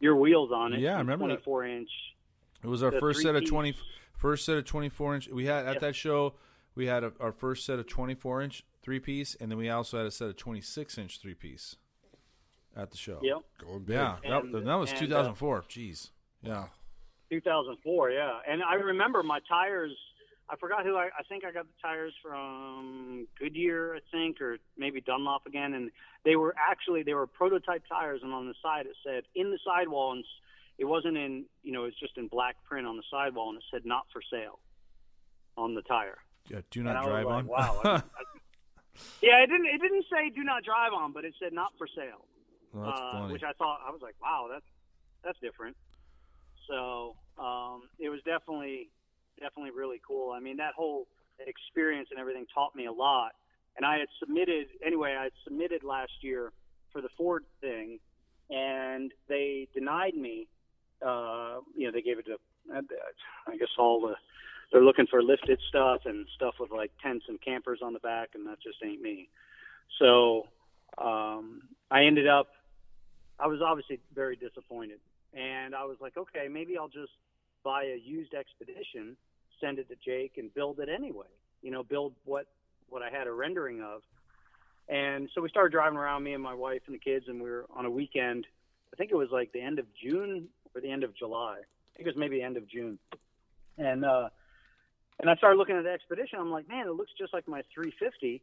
your wheels on it. Yeah, I remember that. twenty-four inch. It was our first set of twenty, first set of twenty-four inch. We had at that show. We had a, our first set of twenty-four inch three-piece, and then we also had a set of twenty-six inch three-piece at the show. Yep. Going big. Yeah, and, that, that was and, two thousand four. Uh, Jeez. Yeah. two thousand four, yeah. And I remember my tires, I forgot who I, I think I got the tires from Goodyear, I think, or maybe Dunlop again. And they were actually, they were prototype tires, and on the side it said, in the sidewall, and it wasn't in, you know, it was just in black print on the sidewall, and it said, not for sale on the tire. Yeah, do not drive like, on. Wow. I, I, yeah, it didn't. It didn't say do not drive on, but it said not for sale, well, that's uh, funny. Which I thought I was like, wow, that's that's different. So um, it was definitely, definitely really cool. I mean, that whole experience and everything taught me a lot. And I had submitted, anyway, I had submitted last year for the Ford thing, and they denied me. Uh, you know, they gave it to, I guess, all the, they're looking for lifted stuff and stuff with like tents and campers on the back, and that just ain't me. So um, I ended up, I was obviously very disappointed. And I was like, okay, maybe I'll just buy a used Expedition, send it to Jake, and build it anyway. You know, build what, what I had a rendering of. And so we started driving around, me and my wife and the kids, and we were on a weekend. I think it was like the end of June or the end of July. I think it was maybe the end of June. And uh, and I started looking at the Expedition. I'm like, man, it looks just like my three fifty.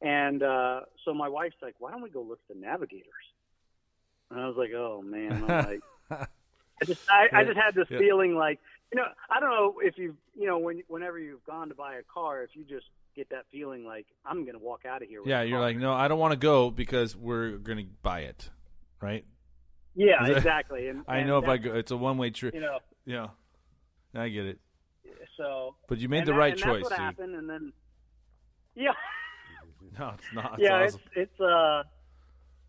And uh, so my wife's like, why don't we go look at the Navigators? And I was like, oh, man. I'm like, I just I, I just had this yeah. feeling like, you know, I don't know if you've, you know, when whenever you've gone to buy a car, if you just get that feeling like, I'm going to walk out of here with yeah, you're car. Like, no, I don't want to go because we're going to buy it, right? Yeah, exactly. And, I and know if I go, it's a one-way trip. You know, yeah, I get it. So, but you made the that, right and choice. That's what dude. happened, and then, yeah. No, it's not. It's yeah, awesome. it's, it's uh,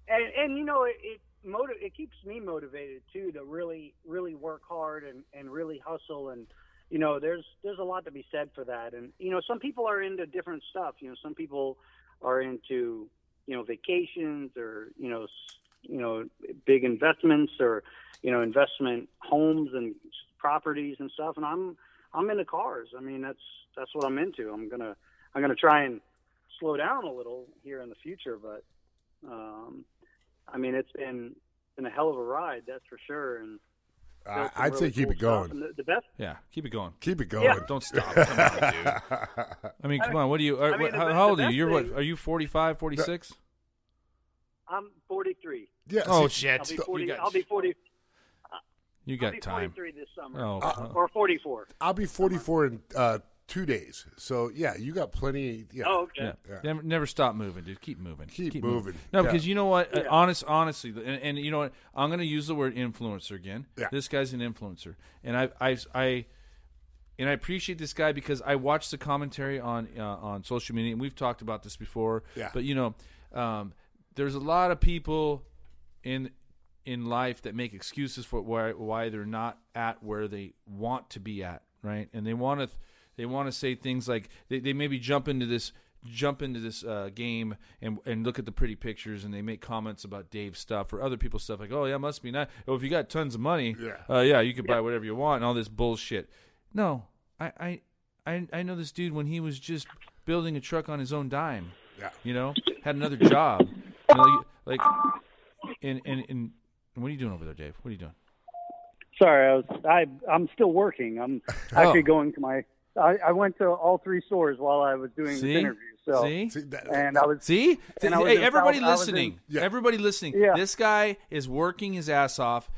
and, and you know, it, it, motiv- it keeps me motivated too to really, really work hard and, and really hustle. And, you know, there's, there's a lot to be said for that. And, you know, some people are into different stuff, you know, some people are into, you know, vacations or, you know, you know, big investments or, you know, investment homes and properties and stuff. And I'm, I'm into cars. I mean, that's, that's what I'm into. I'm going to, I'm going to try and slow down a little here in the future, but um I mean it's been been a hell of a ride, that's for sure. And uh, I'd really say keep cool it going. The, the best, yeah, keep it going, keep it going. Yeah. Don't stop. Come on, dude. I mean, come I, on. What do you? Are, I mean, how, the, how old are you? You're what? Are you forty-five, forty-six? I'm forty-three. Yeah. Oh shit! I'll be forty. Got, I'll be forty. Uh, you got I'll be time. forty-three this summer. Oh, uh, or forty-four. I'll be forty-four in uh, two days. So yeah, you got plenty. Yeah. Oh, okay. Yeah. Yeah. Never, never stop moving, dude. Keep moving. Keep, Keep moving. moving. No, yeah. Because you know what? Yeah. Honest, honestly, and, and you know what? I'm going to use the word influencer again. Yeah. This guy's an influencer, and I, I, I, and I appreciate this guy because I watch the commentary on uh, on social media, and we've talked about this before. Yeah. But you know, um, there's a lot of people in in life that make excuses for why why they're not at where they want to be at, right? And they want to. Th- They want to say things like they, they maybe jump into this jump into this uh, game and and look at the pretty pictures, and they make comments about Dave's stuff or other people's stuff like, oh yeah, must be nice. Oh, if you got tons of money, yeah, uh, yeah you could yeah. buy whatever you want and all this bullshit. No, I, I I I know this dude when he was just building a truck on his own dime. Yeah, you know, had another job. You know, like, and, and and what are you doing over there, Dave? What are you doing? Sorry, I was I I'm still working. I'm actually oh. going to my. I, I went to all three stores while I was doing see? this interview. So, see? and I was see, and I was hey, everybody South, listening, in, yeah. everybody listening. Yeah. This guy is working his ass off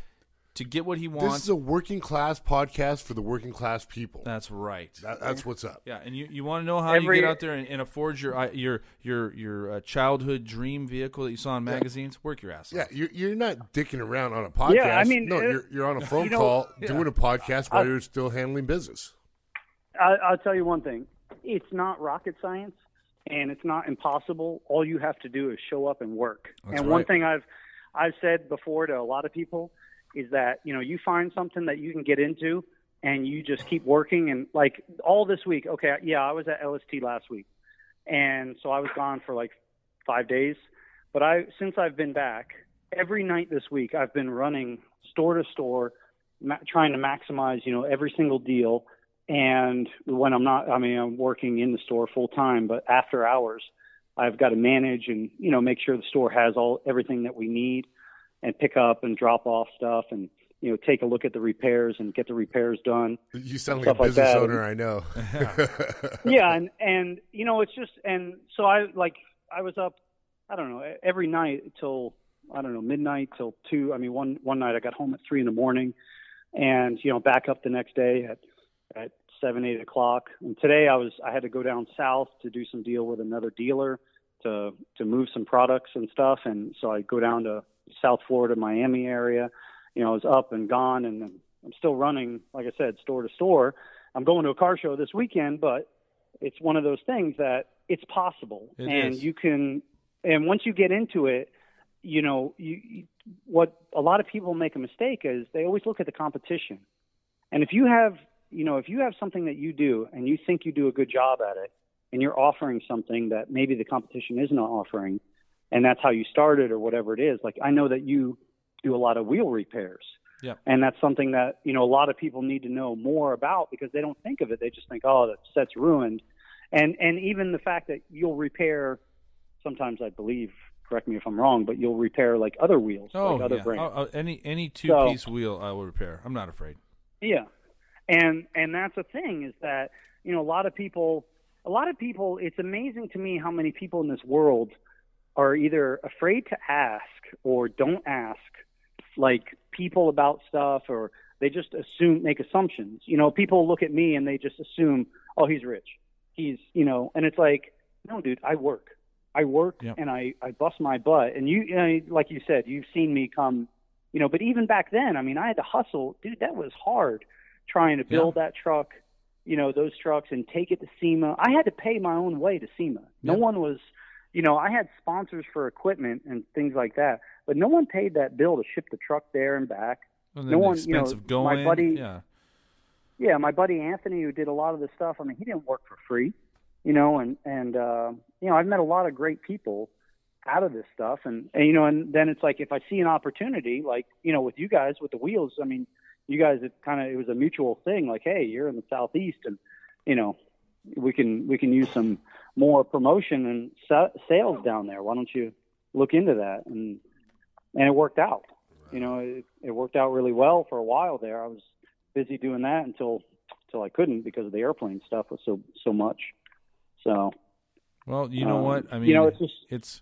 to get what he wants. This is a working class podcast for the working class people. That's right. That, that's what's up. Yeah, and you, you want to know how Every, you get out there and, and afford your your your your uh, childhood dream vehicle that you saw in magazines? Yeah. Work your ass off. Yeah, you're you're not dicking around on a podcast. Yeah, I mean, no, it, you're you're on a phone you know, call yeah. doing a podcast while I, you're still handling business. I'll tell you one thing. It's not rocket science, and it's not impossible. All you have to do is show up and work. That's and right. One thing I've I've said before to a lot of people is that, you know, you find something that you can get into, and you just keep working. And, like, all this week, okay, yeah, I was at L S T last week, and so I was gone for, like, five days. But I since I've been back, every night this week I've been running store to store, ma- trying to maximize, you know, every single deal. And when I'm not, I mean, I'm working in the store full time, but after hours, I've got to manage and, you know, make sure the store has all everything that we need and pick up and drop off stuff and, you know, take a look at the repairs and get the repairs done. You sound like a business like owner, I know. yeah. And, and, you know, it's just, and so I, like, I was up, I don't know, every night till, I don't know, midnight till two. I mean, one, one night I got home at three in the morning and, you know, back up the next day at, at seven, eight o'clock. And today I was, I had to go down south to do some deal with another dealer to, to move some products and stuff. And so I go down to South Florida, Miami area, you know, I was up and gone and I'm still running, like I said, store to store. I'm going to a car show this weekend, but It's one of those things that it's possible, it and is. you can. And once you get into it, you know, you, you, what a lot of people make a mistake is they always look at the competition. And if you have, you know, if you have something that you do and you think you do a good job at it, and you're offering something that maybe the competition isn't offering, and that's how you started or whatever it is. Like, I know that you do a lot of wheel repairs. Yeah. And that's something that, you know, a lot of people need to know more about because they don't think of it. They just think, oh, that set's ruined. And and even the fact that you'll repair, sometimes I believe, correct me if I'm wrong, but you'll repair like other wheels, oh, like other yeah. brands. Oh, any any two-piece so, wheel I will repair. I'm not afraid. Yeah. And and that's the thing is that, you know, a lot of people, a lot of people, it's amazing to me how many people in this world are either afraid to ask or don't ask, like, people about stuff, or they just assume, make assumptions. You know, people look at me and they just assume, oh, he's rich. He's, you know, and it's like, no, dude, I work. I work yep. and I, I bust my butt. And you, you know, like you said, you've seen me come, you know, but even back then, I mean, I had to hustle. Dude, that was hard trying to build yeah. that truck, you know, those trucks and take it to SEMA. I had to pay my own way to SEMA. No yep. one was, you know, I had sponsors for equipment and things like that, but no one paid that bill to ship the truck there and back. And then no one, you know, going, my buddy, yeah. yeah, my buddy Anthony, who did a lot of this stuff. I mean, he didn't work for free, you know, and, and, uh, you know, I've met a lot of great people out of this stuff. And, and, you know, and then it's like, if I see an opportunity, like, you know, with you guys, with the wheels, I mean, you guys, it kind of, it was a mutual thing. Like, hey, you're in the Southeast and, you know, we can, we can use some more promotion and sa- sales down there. Why don't you look into that? And, and it worked out, right. you know, it, it worked out really well for a while there. I was busy doing that until, until I couldn't because of the airplane stuff was so, so much. So, well, you know um, what, I mean, you know, it's, just, it's,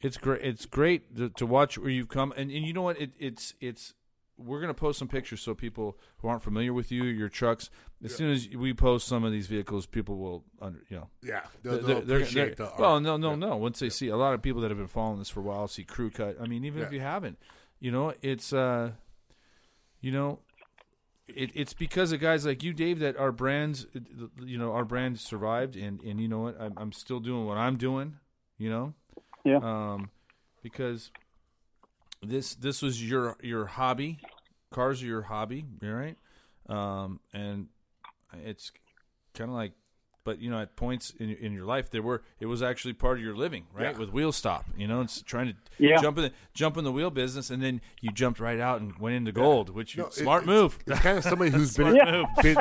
it's great. It's great to, to watch where you've come. And, and you know what, it, it's, it's, we're going to post some pictures so people who aren't familiar with you, your trucks, as yeah. soon as we post some of these vehicles, people will, under, you know. Yeah. They'll, they're, they'll appreciate they're, the art. Well, no, no, yeah. no. Once they yeah. see, a lot of people that have been following this for a while see Crew Cut. I mean, even yeah. if you haven't, you know, it's, uh, you know, it, it's because of guys like you, Dave, that our brands, you know, our brand survived. And, and you know what, I'm, I'm still doing what I'm doing, you know. Yeah. Um, because – This this was your your hobby, cars are your hobby, right? Um, and it's kind of like, but you know, at points in in your life, there were it was actually part of your living, right? Yeah. With Wheel Stop, you know, it's trying to yeah. jump in the, jump in the wheel business, and then you jumped right out and went into gold, yeah. which no, is smart it, move. It's, it's kind of somebody who's been, in, been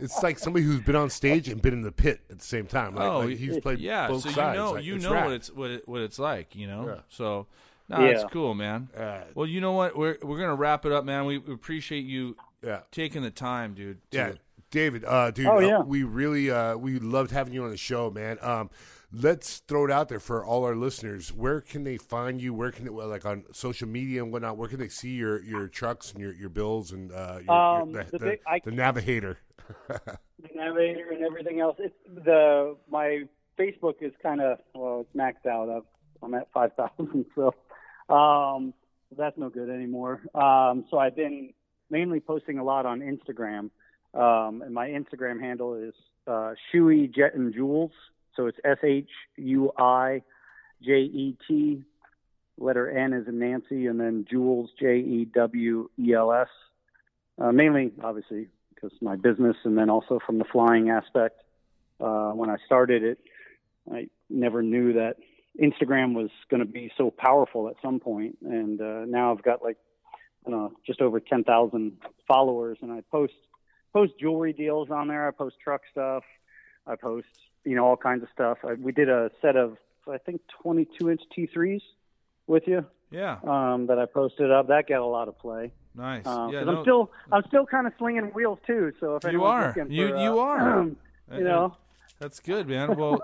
it's like somebody who's been on stage and been in the pit at the same time. Like, oh, like he's played yeah, both so sides. You know, like, you it's know rad. what it's what it, what it's like, you know, yeah. so. No, yeah. That's cool, man. Uh, well, you know what? We're we're gonna wrap it up, man. We, we appreciate you yeah. taking the time, dude. To... Yeah, David, uh, dude, oh, yeah. Uh, we really uh, we loved having you on the show, man. Um, let's throw it out there for all our listeners. Where can they find you? Where can they, well, like on social media and whatnot? Where can they see your, your trucks and your your bills and uh, your, um, your, the, the, big, the, I, the Navigator, the Navigator, and everything else? It's the my Facebook is kind of well, it's maxed out. I'm at five thousand, so. Um, that's no good anymore. Um, so I've been mainly posting a lot on Instagram. Um, and my Instagram handle is, uh, Shuey Jet and Jewels. So it's S H U I J E T, letter N as in Nancy, and then Jewels, J E W E L S. Uh, mainly, obviously, because my business, and then also from the flying aspect. Uh, when I started it, I never knew that Instagram was going to be so powerful at some point, and uh, now I've got like, I don't know, just over ten thousand followers, and I post post jewelry deals on there. I post truck stuff. I post, you know, all kinds of stuff. I, we did a set of, I think, twenty-two inch T threes with you. Yeah. Um, that I posted up. That got a lot of play. Nice. Um, yeah. No, I'm still I'm still kind of slinging wheels too. So if you are, for, you you are, um, you know, that's good, man. Well.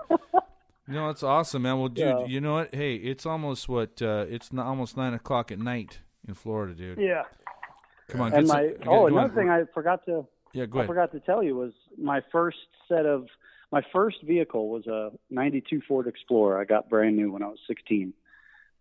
No, it's awesome, man. Well, dude, yeah. you know what? Hey, it's almost what uh, it's not almost nine o'clock at night in Florida, dude. Yeah. Come on. And my some, oh, another thing I forgot to yeah, go ahead. I forgot to tell you was my first set of my first vehicle was a ninety-two Ford Explorer. I got brand new when I was sixteen,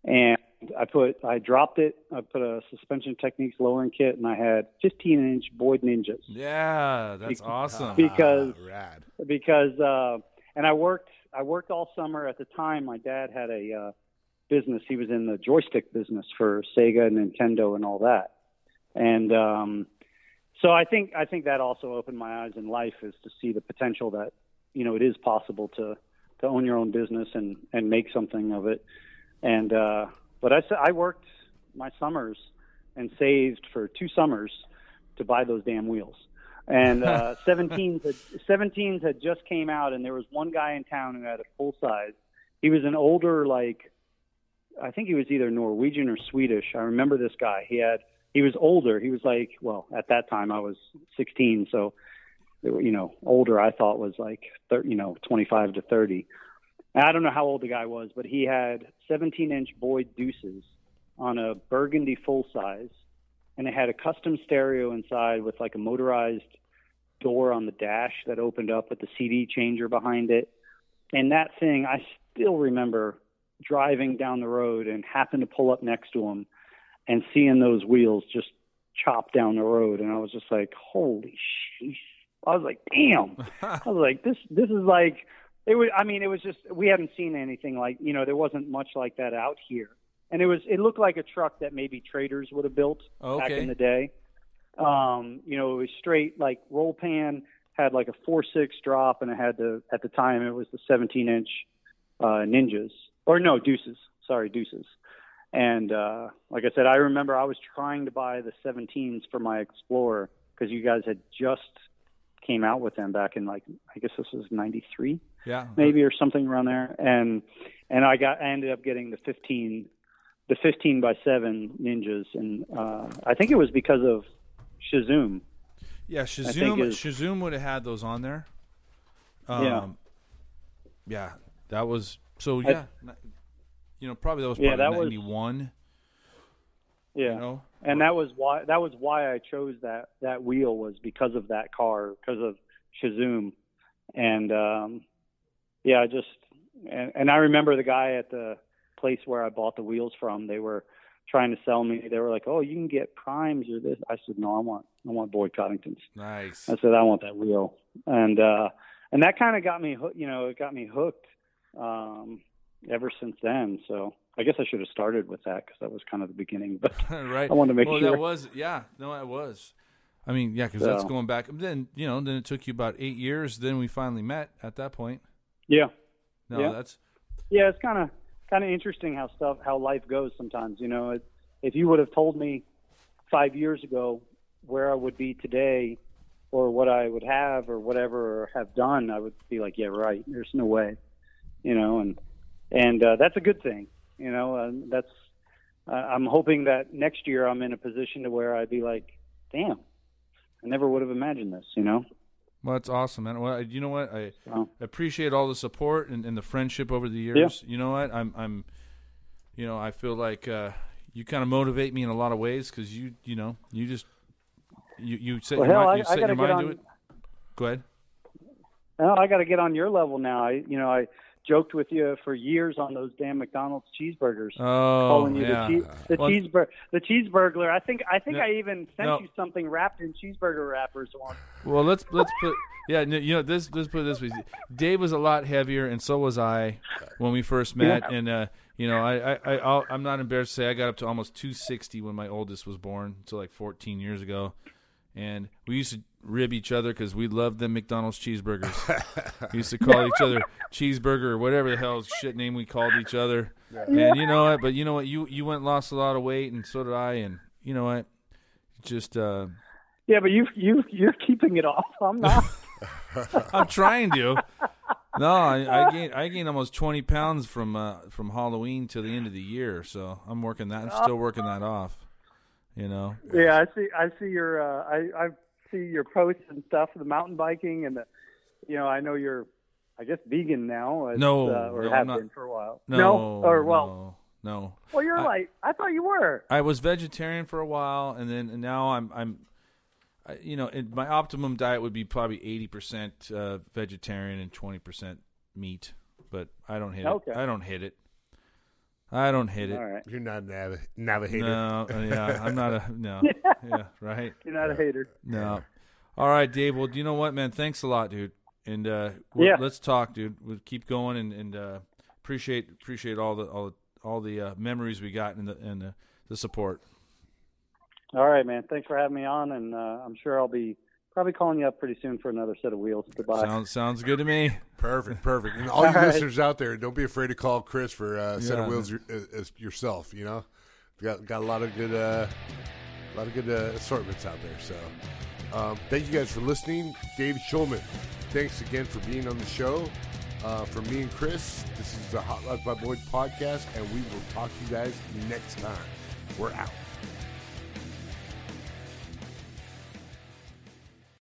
and I put, I dropped it. I put a suspension techniques lowering kit, and I had fifteen inch Boyd Ninjas. Yeah, that's Be- awesome. Because, ah, rad. because, uh, and I worked, I worked all summer. At the time, my dad had a uh, business. He was in the joystick business for Sega and Nintendo and all that. And um, so I think, I think that also opened my eyes in life, is to see the potential that, you know, it is possible to, to own your own business and, and make something of it. And, uh, But I, I worked my summers and saved for two summers to buy those damn wheels. And uh, seventeens, had, seventeens had just came out, and there was one guy in town who had a full size. He was an older, like, I think he was either Norwegian or Swedish. I remember this guy. He had he was older. He was like, well, at that time I was sixteen, so they were, you know, older. I thought was like, thirty, you know, twenty-five to thirty. I don't know how old the guy was, but he had seventeen inch Boyd Deuces on a burgundy full size, and it had a custom stereo inside with like a motorized door on the dash that opened up with the C D changer behind it. And that thing, I still remember driving down the road and happened to pull up next to him and seeing those wheels just chop down the road. And I was just like, holy sheesh. I was like, damn. I was like, this, this is like, It was, I mean, it was just, we hadn't seen anything like, you know, there wasn't much like that out here. And it was, it looked like a truck that maybe traders would have built okay. back in the day. Um, you know, it was straight, like, roll pan, had like a four six drop, and it had the, at the time, it was the seventeen inch uh, Ninjas. Or no, Deuces. Sorry, Deuces. And uh, like I said, I remember I was trying to buy the seventeens for my Explorer, because you guys had just came out with them back in, like, I guess this was ninety-three. Yeah, maybe, or something around there. And and I got I ended up getting the fifteen, the fifteen by seven Ninjas, and uh, I think it was because of Shazoom. Yeah, Shazoom. Was, Shazoom would have had those on there. Um, yeah, yeah, that was so. Yeah, I, you know, probably that was probably yeah, ninety-one. Yeah, you know? And that was why that was why I chose that that wheel, was because of that car, because of Shazoom, and. Um, Yeah, I just and, and I remember the guy at the place where I bought the wheels from. They were trying to sell me. They were like, "Oh, you can get primes or this." I said, "No, I want I want Boyd Coddingtons." Nice. I said, "I want that wheel," and uh, and that kind of got me, you know, it got me hooked. Um, ever since then, so I guess I should have started with that, because that was kind of the beginning. But right, I wanted to make well, sure that was yeah, no, it was. I mean, yeah, because so. That's going back. Then you know, then it took you about eight years. Then we finally met at that point. Yeah. No, yeah. that's. Yeah, it's kind of kind of interesting how stuff how life goes sometimes. You know, it, if you would have told me five years ago where I would be today, or what I would have, or whatever, or have done, I would be like, yeah, right. There's no way. You know, and and uh, that's a good thing. You know, and that's. Uh, I'm hoping that next year I'm in a position to where I'd be like, damn, I never would have imagined this. You know. Well, that's awesome, man. Well, you know what? I wow. appreciate all the support and, and the friendship over the years. Yeah. You know what? I'm, I'm, you know, I feel like uh, you kind of motivate me in a lot of ways, because you, you know, you just, you, you set well, your hell, mind, you I, set I your mind on, to it. Go ahead. No, I got to get on your level now. I, you know, I joked with you for years on those damn McDonald's cheeseburgers. Oh, calling you yeah. The, che- the well, cheeseburger, the cheeseburgler. I think I think no, I even sent no. you something wrapped in cheeseburger wrappers once. Well, let's let's put yeah, you know, this let's put it this way. Dave was a lot heavier, and so was I when we first met. Yeah. And uh, you know, I I I'll, I'm not embarrassed to say I got up to almost two sixty when my oldest was born, so like fourteen years ago. And we used to rib each other because we loved them McDonald's cheeseburgers. We used to call each other cheeseburger or whatever the hell shit name we called each other. Yeah. And you know what? But you know what? You you went and lost a lot of weight, and so did I. And you know what? Just uh, yeah, but you you you're keeping it off. I'm not. I'm trying to. No, I, I gained I gained almost twenty pounds from uh, from Halloween till the end of the year. So I'm working that. I'm still working that off. You know. Yeah, I see. I see your. Uh, I I see your posts and stuff. The mountain biking and the. You know, I know you're. I guess vegan now. As, no, uh, or no, have not, been for a while. No, no or well, no, no. Well, you're I, like I thought you were. I was vegetarian for a while, and then and now I'm I'm. I, you know, it, my optimum diet would be probably eighty percent uh, vegetarian and twenty percent meat, but I don't hit okay. it. I don't hit it. I don't hate it. All right. You're not a nav- navigator. No, yeah, I'm not a no. Yeah, right. You're not a hater. No. All right, Dave. Well, you know what, man? Thanks a lot, dude. And uh, yeah. let's talk, dude. We'll keep going and and uh, appreciate appreciate all the all the, all the uh, memories we got and the and the, the support. All right, man. Thanks for having me on, and uh, I'm sure I'll be probably calling you up pretty soon for another set of wheels to buy. Sounds, sounds good to me. Perfect, perfect. And all, all you right. listeners out there, don't be afraid to call Chris for a set yeah. of wheels as yourself. You know, got got a lot of good uh, a lot of good uh, assortments out there. So, um, thank you guys for listening. Dave Shulman, thanks again for being on the show. Uh, for me and Chris, this is the Hot Life by Boyd podcast, and we will talk to you guys next time. We're out.